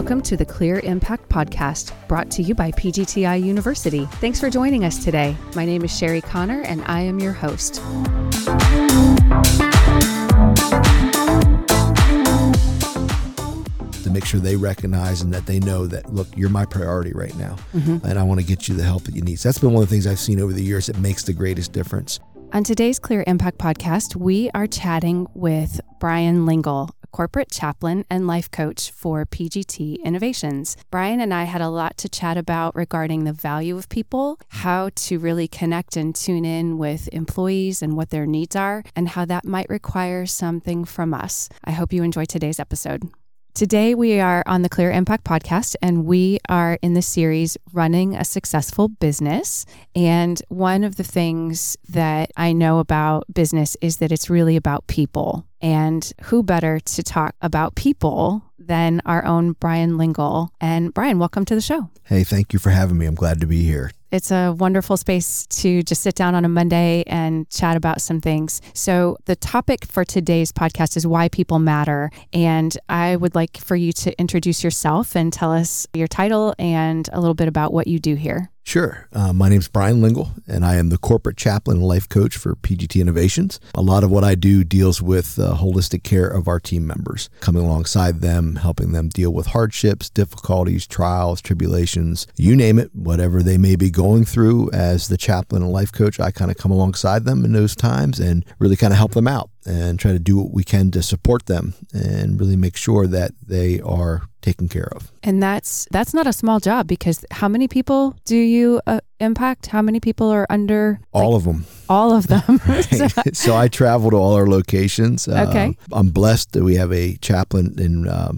Welcome to the Clear Impact Podcast, brought to you by PGTI University. Thanks for joining us today. My name is Sherry Connor, and I am your host. To make sure they recognize and that they know that, look, you're my priority right now, and I want to get you the help that you need. So that's been one of the things I've seen over the years that makes the greatest difference. On today's Clear Impact Podcast, we are chatting with Brian Lingle, corporate chaplain and life coach for PGT Innovations. Brian and I had a lot to chat about regarding the value of people, how to really connect and tune in with employees and what their needs are, and how that might require something from us. I hope you enjoy today's episode. Today we are on the Clear Impact Podcast, and we are in the series Running a Successful Business. And one of the things that I know about business is that it's really about people. And who better to talk about people than our own Brian Lingle. And Brian, welcome to the show. Hey, thank you for having me. I'm glad to be here. It's a wonderful space to just sit down on a Monday and chat about some things. So the topic for today's podcast is why people matter. And I would like for you to introduce yourself and tell us your title and a little bit about what you do here. Sure. My name is Brian Lingle, and I am the corporate chaplain and life coach for PGT Innovations. A lot of what I do deals with holistic care of our team members, coming alongside them, helping them deal with hardships, difficulties, trials, tribulations, you name it, whatever they may be going through. As the chaplain and life coach, I kind of come alongside them in those times and really kind of help them out and try to do what we can to support them and really make sure that they are taken care of. And that's not a small job, because how many people do you impact? How many people are under? All of them. Right. So I travel to all our locations. Okay. I'm blessed that we have a chaplain in a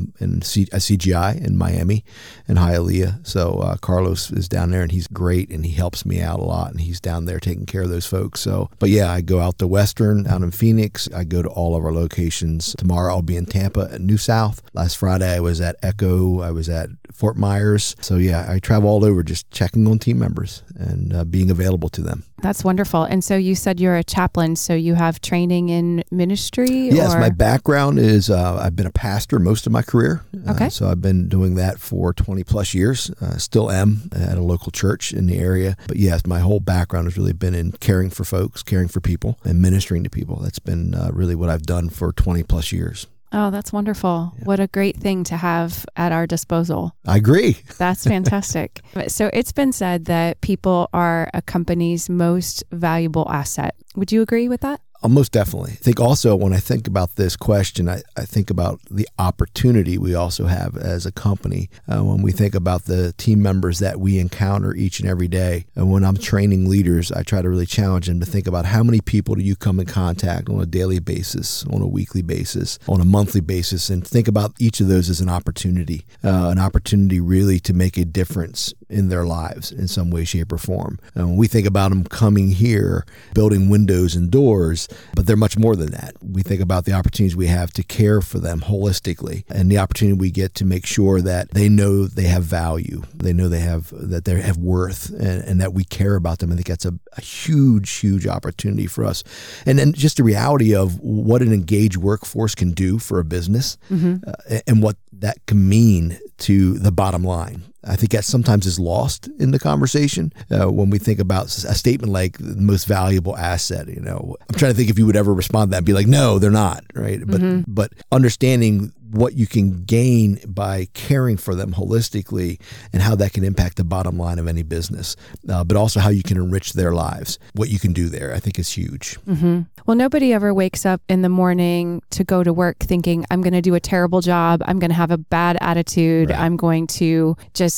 CGI in Miami and Hialeah. So Carlos is down there, and he's great, and he helps me out a lot, and he's down there taking care of those folks. So, but yeah, I go out to Western, out in Phoenix. I go to all of our locations. Tomorrow I'll be in Tampa at New South. Last Friday I was at Echo. I was at Fort Myers. So yeah, I travel all over just checking on team members and being available to them. That's wonderful. And so you said you're a chaplain, so you have training in ministry? Yes, my background is I've been a pastor most of my career. Okay. So I've been doing that for 20 plus years. Still am at a local church in the area. But yes, my whole background has really been in caring for folks, caring for people, and ministering to people. That's been really what I've done for 20 plus years. Oh, that's wonderful. Yeah. What a great thing to have at our disposal. I agree. That's fantastic. So it's been said that people are a company's most valuable asset. Would you agree with that? Most definitely. I think also when I think about this question, I think about the opportunity we also have as a company. When we think about the team members that we encounter each and every day, and when I'm training leaders, I try to really challenge them to think about how many people do you come in contact on a daily basis, on a weekly basis, on a monthly basis, and think about each of those as an opportunity really to make a difference in their lives in some way, shape, or form. And when we think about them coming here, building windows and doors, but they're much more than that. We think about the opportunities we have to care for them holistically, and the opportunity we get to make sure that they know they have value, they know that they have worth, and that we care about them. I think that's a huge, huge opportunity for us. And then just the reality of what an engaged workforce can do for a business, and what that can mean to the bottom line. I think that sometimes is lost in the conversation when we think about a statement like the most valuable asset. You know, I'm trying to think if you would ever respond to that and be like, no, they're not, right? But understanding what you can gain by caring for them holistically and how that can impact the bottom line of any business, but also how you can enrich their lives. What you can do there, I think, is huge. Well, nobody ever wakes up in the morning to go to work thinking, I'm going to do a terrible job. I'm going to have a bad attitude. Right. I'm going to just,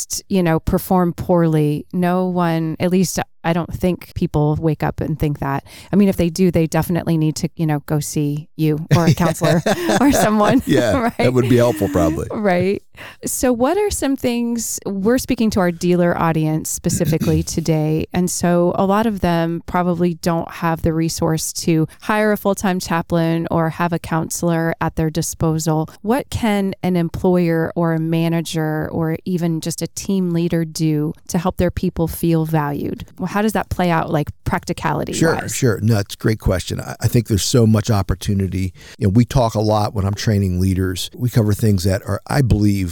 perform poorly. No one, at least I don't think people wake up and think that. I mean, if they do, they definitely need to, go see you or a counselor or someone. Yeah, right? That would be helpful probably. Right. So what are some things, we're speaking to our dealer audience specifically today. And so a lot of them probably don't have the resource to hire a full-time chaplain or have a counselor at their disposal. What can an employer or a manager or even just a team leader do to help their people feel valued? Well, how does that play out, like practicality? Sure. No, it's a great question. I think there's so much opportunity. We talk a lot when I'm training leaders. We cover things that are, I believe,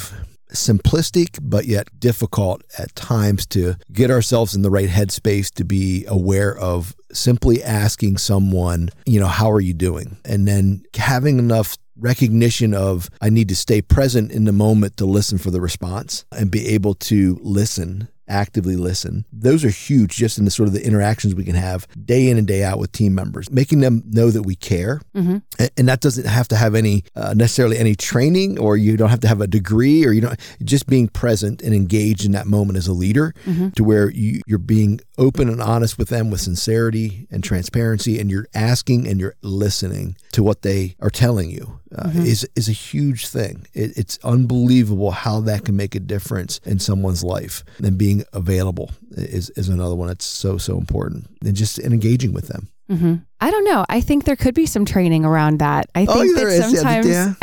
simplistic, but yet difficult at times to get ourselves in the right headspace to be aware of simply asking someone, you know, how are you doing? And then having enough recognition of, I need to stay present in the moment to listen for the response and be able to listen, actively listen. Those are huge just in the sort of the interactions we can have day in and day out with team members, making them know that we care. Mm-hmm. And that doesn't have to have any necessarily any training, or you don't have to have a degree, or you don't, just being present and engaged in that moment as a leader, mm-hmm. to where you're being open and honest with them with sincerity and transparency, and you're asking and you're listening to what they are telling you. Mm-hmm. is a huge thing. It's unbelievable how that can make a difference in someone's life. And being available is another one that's so, so important. And just engaging with them. Mm-hmm. I don't know. I think there could be some training around that. I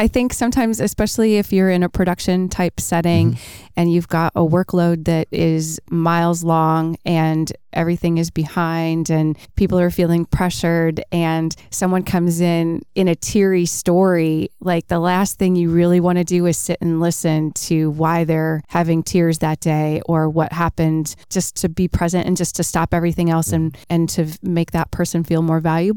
think sometimes, especially if you're in a production type setting, mm-hmm. and you've got a workload that is miles long and everything is behind and people are feeling pressured, and someone comes in a teary story, like the last thing you really want to do is sit and listen to why they're having tears that day or what happened, just to be present and just to stop everything else, mm-hmm. and to make that person feel more valuable.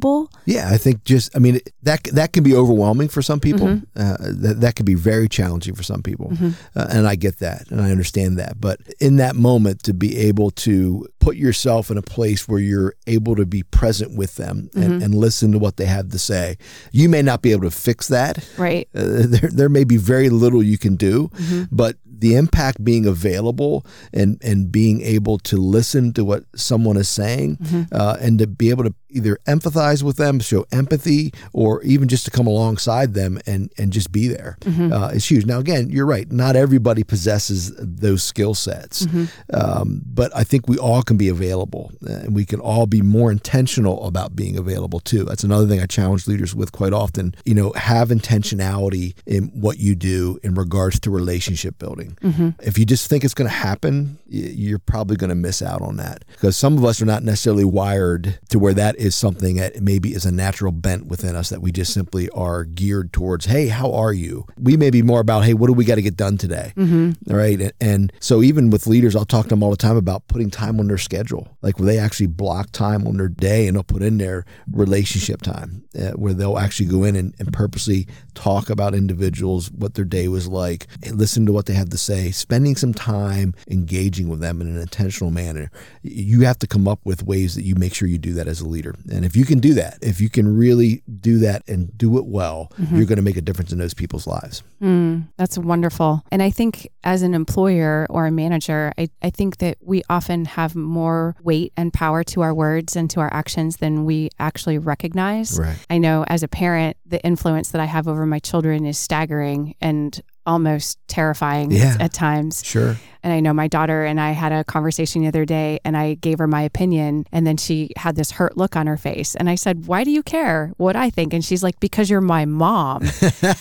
Yeah, I think that can be overwhelming for some people. Mm-hmm. That can be very challenging for some people. Mm-hmm. And I get that and I understand that. But in that moment, to be able to put yourself in a place where you're able to be present with them, mm-hmm. and listen to what they have to say. You may not be able to fix that. Right. There may be very little you can do, mm-hmm. but the impact being available and being able to listen to what someone is saying, mm-hmm. And to be able to either empathize with them, show empathy, or even just to come alongside them and just be there, mm-hmm. Is huge. Now, again, you're right. Not everybody possesses those skill sets, mm-hmm. But I think we all can be available, and we can all be more intentional about being available too. That's another thing I challenge leaders with quite often. You know, have intentionality in what you do in regards to relationship building. Mm-hmm. If you just think it's going to happen, you're probably going to miss out on that, because some of us are not necessarily wired to where that is something that maybe is a natural bent within us, that we just simply are geared towards, hey, how are you? We may be more about, hey, what do we got to get done today? Mm-hmm. All right. And so even with leaders, I'll talk to them all the time about putting time on their schedule, like where they actually block time on their day and they'll put in their relationship time, where they'll actually go in and purposely talk about individuals, what their day was like, and listen to what they have to say, spending some time engaging with them in an intentional manner. You have to come up with ways that you make sure you do that as a leader. And if you can do that, if you can really do that and do it well, mm-hmm. you're going to make a difference in those people's lives. That's wonderful. And I think as an employer or a manager, I think that we often have more weight and power to our words and to our actions than we actually recognize. Right. I know as a parent, the influence that I have over my children is staggering and almost terrifying, yeah, at times. Sure. And I know my daughter and I had a conversation the other day, and I gave her my opinion, and then she had this hurt look on her face. And I said, why do you care what I think? And she's like, because you're my mom.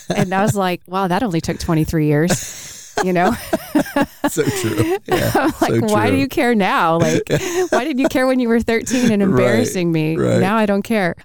And I was like, wow, that only took 23 years. You know? So true. Yeah, I'm like, so why do you care now? Like, why didn't you care when you were 13 and embarrassing me? Right. Now I don't care.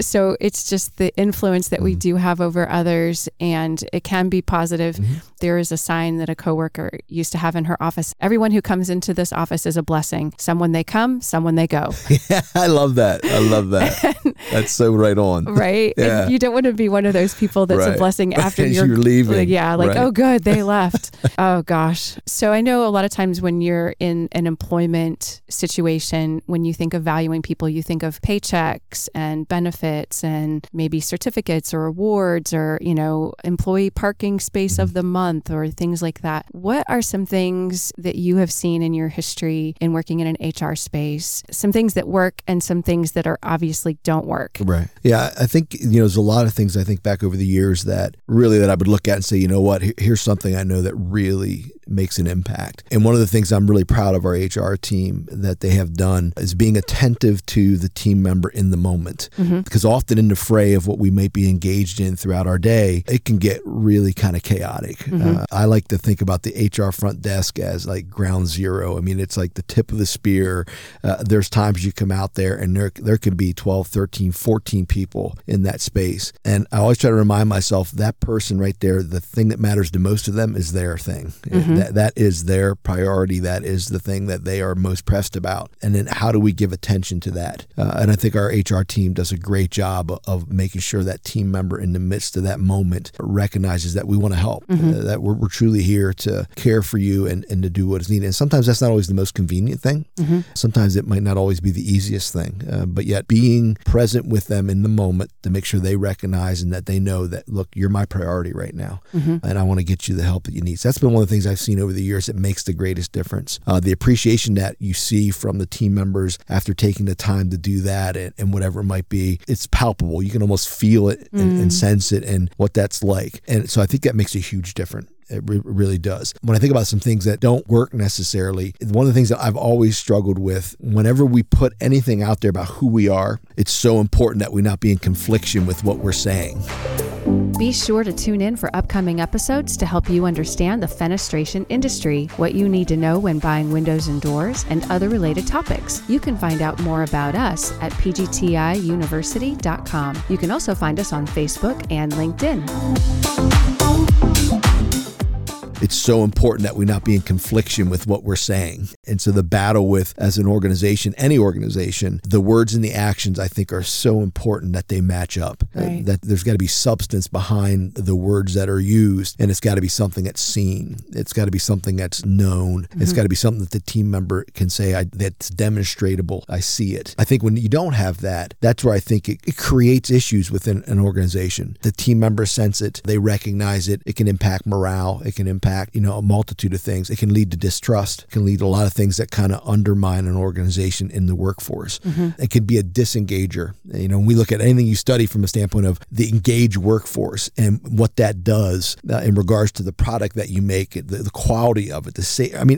So it's just the influence that, mm-hmm. we do have over others, and it can be positive. Mm-hmm. There is a sign that a coworker used to have in her office. Everyone who comes into this office is a blessing. Someone they come, someone they go. Yeah, I love that. I love that. That's so right on. Right? Yeah. And you don't want to be one of those people that's a blessing after you're leaving. Like, yeah, like, oh, good, they left. Oh, gosh. So I know a lot of times when you're in an employment situation, when you think of valuing people, you think of paychecks and benefits and maybe certificates or awards or, you know, employee parking space of the month or things like that. What are some things that you have seen in your history in working in an HR space? Some things that work and some things that are obviously don't work. Right. Yeah. I think, you know, there's a lot of things I think back over the years that I would look at and say, you know what, here's something I know that really makes an impact. And one of the things I'm really proud of our HR team that they have done is being attentive to the team member in the moment. Mm-hmm. Because often in the fray of what we might be engaged in throughout our day, it can get really kind of chaotic. Mm-hmm. I like to think about the HR front desk as like ground zero. I mean, it's like the tip of the spear. There's times you come out there and there can be 12, 13, 14 people in that space. And I always try to remind myself that person right there, the thing that matters to most of them is their thing. Mm-hmm. That is their priority. That is the thing that they are most pressed about. And then how do we give attention to that? And I think our HR team does a great job of making sure that team member in the midst of that moment recognizes that we want to help, mm-hmm. That we're truly here to care for you and to do what is needed. And sometimes that's not always the most convenient thing. Mm-hmm. Sometimes it might not always be the easiest thing, but yet being present with them in the moment to make sure they recognize and that they know that, look, you're my priority right now, mm-hmm. and I want to get you the help that you need. So that's been one of the things I've seen over the years that makes the greatest difference. The appreciation that you see from the team members after taking the time to do that and whatever it might be, it's palpable. You can almost feel it and sense it and what that's like. And so I think that makes a huge difference. It really does. When I think about some things that don't work necessarily, one of the things that I've always struggled with, whenever we put anything out there about who we are, it's so important that we not be in confliction with what we're saying. Be sure to tune in for upcoming episodes to help you understand the fenestration industry, what you need to know when buying windows and doors, and other related topics. You can find out more about us at pgtiuniversity.com. You can also find us on Facebook and LinkedIn. It's so important that we not be in confliction with what we're saying. And so the battle with, as an organization, any organization, the words and the actions, I think, are so important that they match up. Right. That there's got to be substance behind the words that are used, and it's got to be something that's seen. It's got to be something that's known. Mm-hmm. It's got to be something that the team member can say, that's demonstrable. I see it. I think when you don't have that, that's where I think it creates issues within an organization. The team members sense it. They recognize it. It can impact morale. It can impact a multitude of things. It can lead to distrust. It can lead to a lot of things that kind of undermine an organization in the workforce. Mm-hmm. It can be a disengager. When we look at anything you study from a standpoint of the engaged workforce and what that does in regards to the product that you make, the quality of it,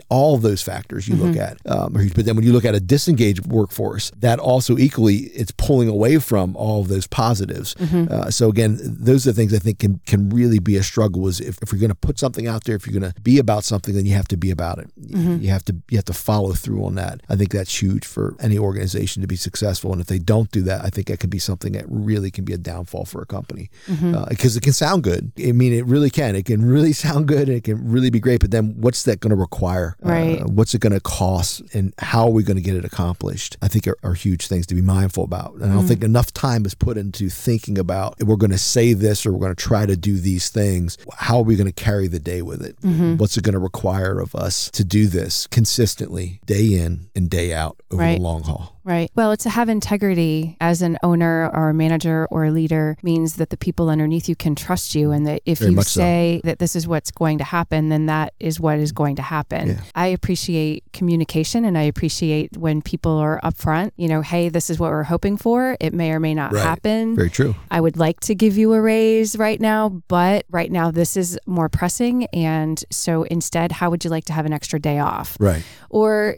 all of those factors you mm-hmm. look at. But then when you look at a disengaged workforce, that also equally, it's pulling away from all of those positives. Mm-hmm. So again, those are things I think can really be a struggle is if we're going to put something out there, if you're going to be about something, then you have to be about it. Mm-hmm. You have to follow through on that. I think that's huge for any organization to be successful. And if they don't do that, I think that could be something that really can be a downfall for a company because it can sound good. I mean, it really can. It can really sound good and it can really be great. But then what's that going to require? Right. What's it going to cost? And how are we going to get it accomplished? I think are huge things to be mindful about. And I don't think enough time is put into thinking about we're going to say this or we're going to try to do these things. How are we going to carry the day with it? Mm-hmm. What's it going to require of us to do this consistently, day in and day out over the long haul? Right. Well, to have integrity as an owner or a manager or a leader means that the people underneath you can trust you, and that if you say that this is what's going to happen, then that is what is going to happen. Yeah. I appreciate communication, and I appreciate when people are upfront, hey, this is what we're hoping for. It may or may not happen. Very true. I would like to give you a raise right now, but right now this is more pressing. And so instead, how would you like to have an extra day off? Right. Or,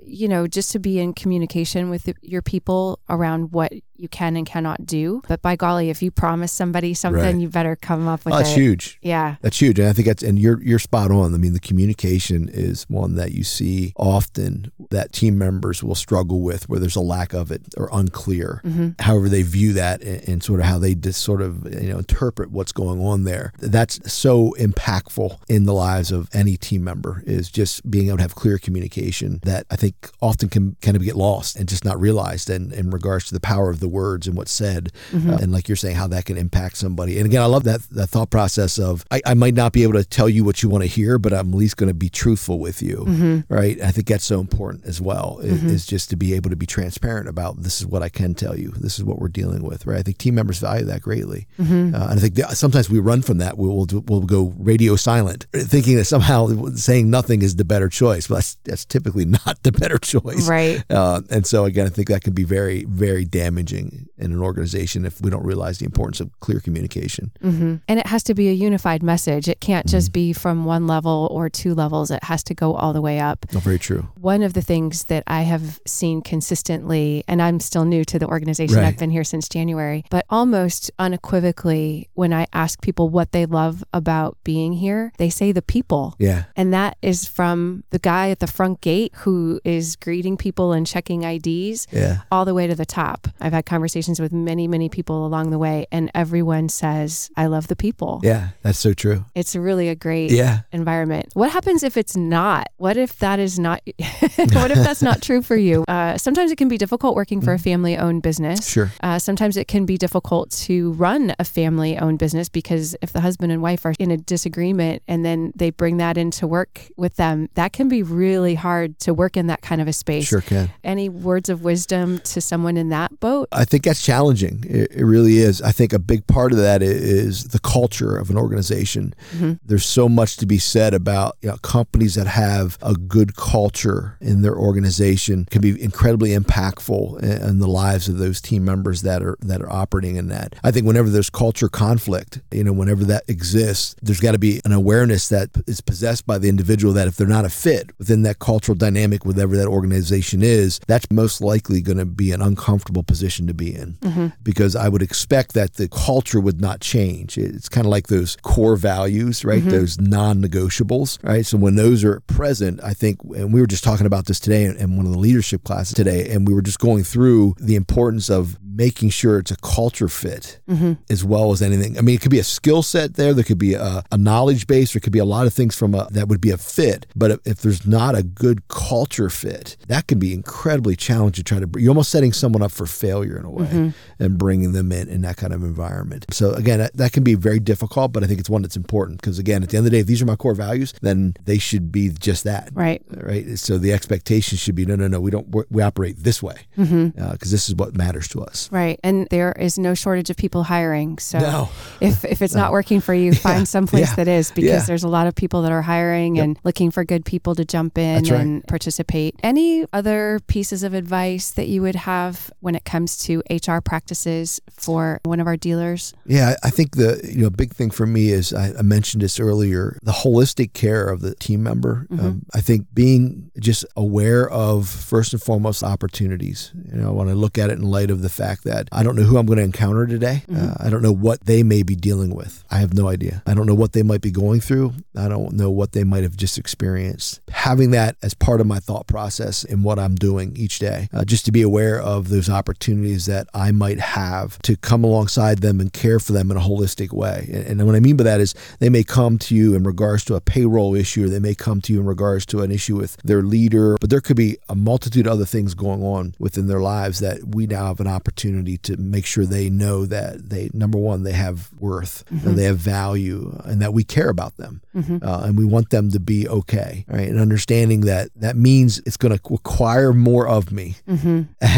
just to be in communication with your people around what you can and cannot do. But by golly, if you promise somebody something, you better come up with it. That's huge. Yeah. That's huge. And I think you're spot on. I mean, the communication is one that you see often that team members will struggle with where there's a lack of it or unclear. Mm-hmm. However they view that and sort of how they just sort of, interpret what's going on there. That's so impactful in the lives of any team member is just being able to have clear communication that I think often can kind of get lost and just not realized and in regards to the power of the words and what's said and like you're saying how that can impact somebody. And again, I love that thought process of I might not be able to tell you what you want to hear, but I'm at least going to be truthful with you. Mm-hmm. Right. I think that's so important as well is just to be able to be transparent about this is what I can tell you. This is what we're dealing with. Right. I think team members value that greatly. Mm-hmm. And I think sometimes we run from that. We'll go radio silent thinking that somehow saying nothing is the better choice. Well, that's typically not the better choice. Right. And so again, I think that can be very, very damaging messaging in an organization if we don't realize the importance of clear communication. Mm-hmm. And it has to be a unified message. It can't just be from one level or two levels. It has to go all the way up. Oh, very true. One of the things that I have seen consistently, and I'm still new to the organization, right. I've been here since January, but almost unequivocally, when I ask people what they love about being here, they say the people. Yeah. And that is from the guy at the front gate who is greeting people and checking IDs all the way to the top. I've had conversations with many, many people along the way, and everyone says, I love the people. Yeah, that's so true. It's really a great environment. What happens if it's not? What if that is not, what if that's not true for you? Sometimes it can be difficult working for a family-owned business. Sure. Sometimes it can be difficult to run a family-owned business because if the husband and wife are in a disagreement and then they bring that into work with them, that can be really hard to work in that kind of a space. Sure can. Any words of wisdom to someone in that boat? I think that's challenging. It really is. I think a big part of that is the culture of an organization. Mm-hmm. There's so much to be said about companies that have a good culture in their organization can be incredibly impactful in the lives of those team members that are operating in that. I think whenever there's culture conflict, whenever that exists, there's got to be an awareness that is possessed by the individual that if they're not a fit within that cultural dynamic, whatever that organization is, that's most likely going to be an uncomfortable position to be in. Mm-hmm. Because I would expect that the culture would not change. It's kind of like those core values, right? Mm-hmm. Those non-negotiables, right? So when those are present, I think, and we were just talking about this today in one of the leadership classes today, and we were just going through the importance of making sure it's a culture fit as well as anything. I mean, it could be a skill set there could be a knowledge base, there could be a lot of things that would be a fit. But if there's not a good culture fit, that can be incredibly challenging to try to, you're almost setting someone up for failure in a way and bringing them in that kind of environment. So again, that can be very difficult, but I think it's one that's important because again, at the end of the day, if these are my core values, then they should be just that. Right. Right. So the expectation should be, no, we operate this way because this is what matters to us. Right. And there is no shortage of people hiring. So if it's not working for you, find someplace that is, because there's a lot of people that are hiring and looking for good people to jump in and participate. Any other pieces of advice that you would have when it comes to HR practices for one of our dealers? Yeah, I think the big thing for me is, I mentioned this earlier, the holistic care of the team member. I think being just aware of, first and foremost, opportunities. When I look at it in light of the fact that I don't know who I'm going to encounter today. I don't know what they may be dealing with. I have no idea. I don't know what they might be going through. I don't know what they might have just experienced. Having that as part of my thought process in what I'm doing each day, just to be aware of those opportunities that I might have to come alongside them and care for them in a holistic way. And what I mean by that is they may come to you in regards to a payroll issue, or they may come to you in regards to an issue with their leader, but there could be a multitude of other things going on within their lives that we now have an opportunity to make sure they know that they, number one, they have worth and they have value and that we care about them and we want them to be okay. Right. And understanding that means it's going to require more of me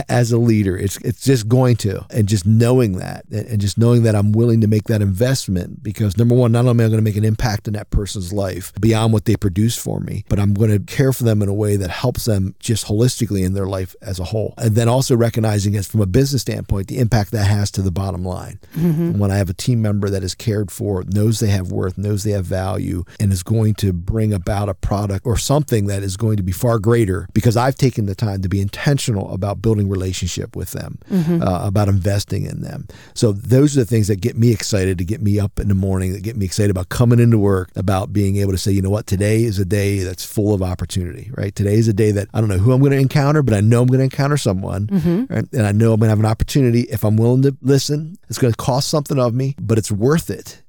as a leader. It's just going to, and just knowing that and just knowing that I'm willing to make that investment because number one, not only am I going to make an impact in that person's life beyond what they produce for me, but I'm going to care for them in a way that helps them just holistically in their life as a whole. And then also recognizing it from a business standpoint, the impact that has to the bottom line. And when I have a team member that is cared for, knows they have worth, knows they have value, and is going to bring about a product or something that is going to be far greater because I've taken the time to be intentional about building relationship with them, about investing in them. So those are the things that get me excited, to get me up in the morning, that get me excited about coming into work, about being able to say, you know what, today is a day that's full of opportunity, right? Today is a day that I don't know who I'm going to encounter, but I know I'm going to encounter someone, right? And I know I'm going to have an opportunity. If I'm willing to listen, it's going to cost something of me, but it's worth it.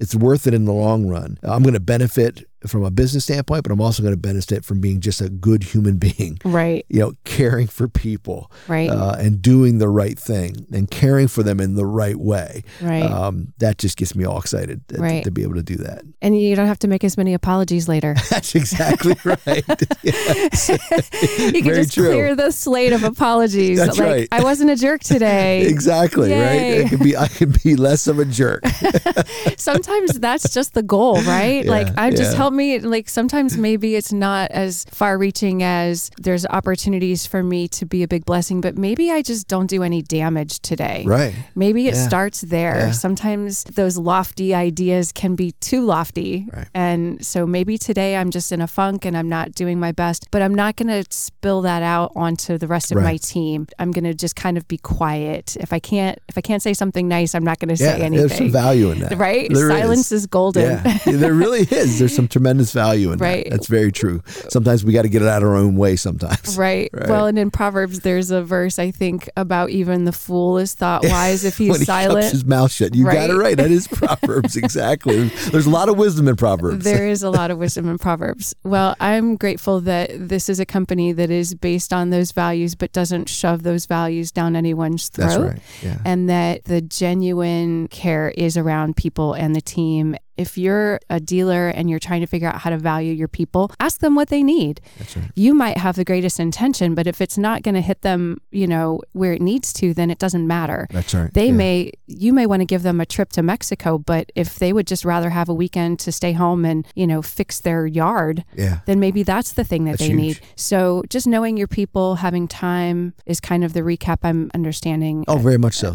It's worth it in the long run. I'm going to benefit from a business standpoint, but I'm also going to benefit from being just a good human being, right? Caring for people, right? And doing the right thing and caring for them in the right way. Right. That just gets me all excited to be able to do that. And you don't have to make as many apologies later. That's exactly right. Yes. You can clear the slate of apologies. That's right. I wasn't a jerk today. Exactly. Yay. Right. I could be less of a jerk. Sometimes that's just the goal, right? Just help help me. Like sometimes maybe it's not as far reaching as there's opportunities for me to be a big blessing, but maybe I just don't do any damage today. Right. Maybe it starts there. Yeah. Sometimes those lofty ideas can be too lofty. Right. And so maybe today I'm just in a funk and I'm not doing my best, but I'm not going to spill that out onto the rest of my team. I'm going to just kind of be quiet. If I can't say something nice, I'm not going to say anything. There's some value in that. Right? There Silence is golden. Yeah. There really is. There's some tremendous value in that. That's very true. Sometimes we got to get it out of our own way sometimes. Right. Well, and in Proverbs, there's a verse, I think, about even the fool is thought wise if he's silent. When he keeps his mouth shut. You got it right. That is Proverbs. Exactly. There's a lot of wisdom in Proverbs. There is a lot of wisdom in Proverbs. Well, I'm grateful that this is a company that is based on those values, but doesn't shove those values down anyone's throat. That's right. Yeah. And that the genuine care is around people and the team. If you're a dealer and you're trying to figure out how to value your people, ask them what they need. That's right. You might have the greatest intention, but if it's not going to hit them, where it needs to, then it doesn't matter. That's right. You may want to give them a trip to Mexico, but if they would just rather have a weekend to stay home and, fix their yard, then maybe that's the thing that's huge. Need. So just knowing your people, having time is kind of the recap I'm understanding. Oh, very much so.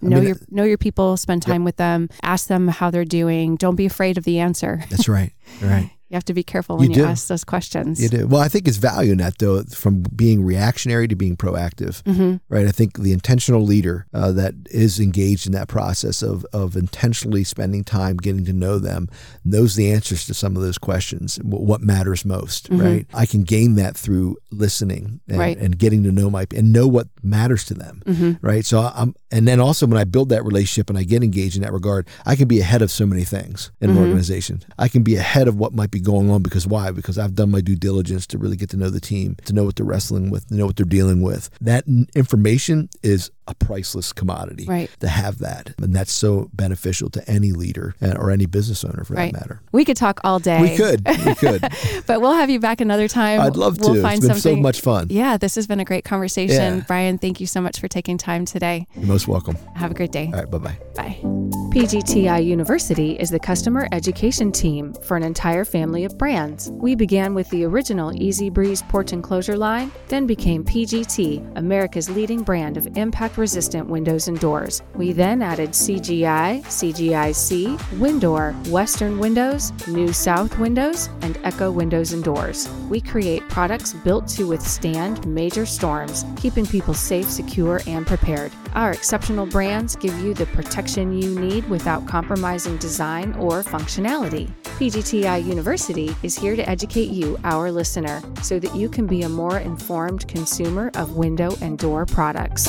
Know your people, spend time with them, ask them how they're doing. Don't be afraid of the answer. That's right. Right. You have to be careful when you ask those questions. You do. Well, I think it's value in that, though, from being reactionary to being proactive, right? I think the intentional leader that is engaged in that process of intentionally spending time getting to know them knows the answers to some of those questions, what matters most, right? I can gain that through listening and getting to know know what matters to them, right? So and then also when I build that relationship and I get engaged in that regard, I can be ahead of so many things in an organization. I can be ahead of what might be going on because why? Because I've done my due diligence to really get to know the team, to know what they're wrestling with, to know what they're dealing with. That information is a priceless commodity to have that. And that's so beneficial to any leader or any business owner for that matter. We could talk all day. We could. But we'll have you back another time. I'd love to. It's been so much fun. Yeah, this has been a great conversation. Yeah. Brian, thank you so much for taking time today. You're most welcome. Have a great day. All right, bye-bye. Bye. PGTI University is the customer education team for an entire family of brands. We began with the original Easy Breeze porch enclosure line, then became PGT, America's leading brand of impact-resistant windows and doors. We then added CGI, CGIC, Windor, Western Windows, New South Windows, and Echo Windows and Doors. We create products built to withstand major storms, keeping people safe, secure, and prepared. Our exceptional brands give you the protection you need without compromising design or functionality. PGTI University is here to educate you, our listener, so that you can be a more informed consumer of window and door products.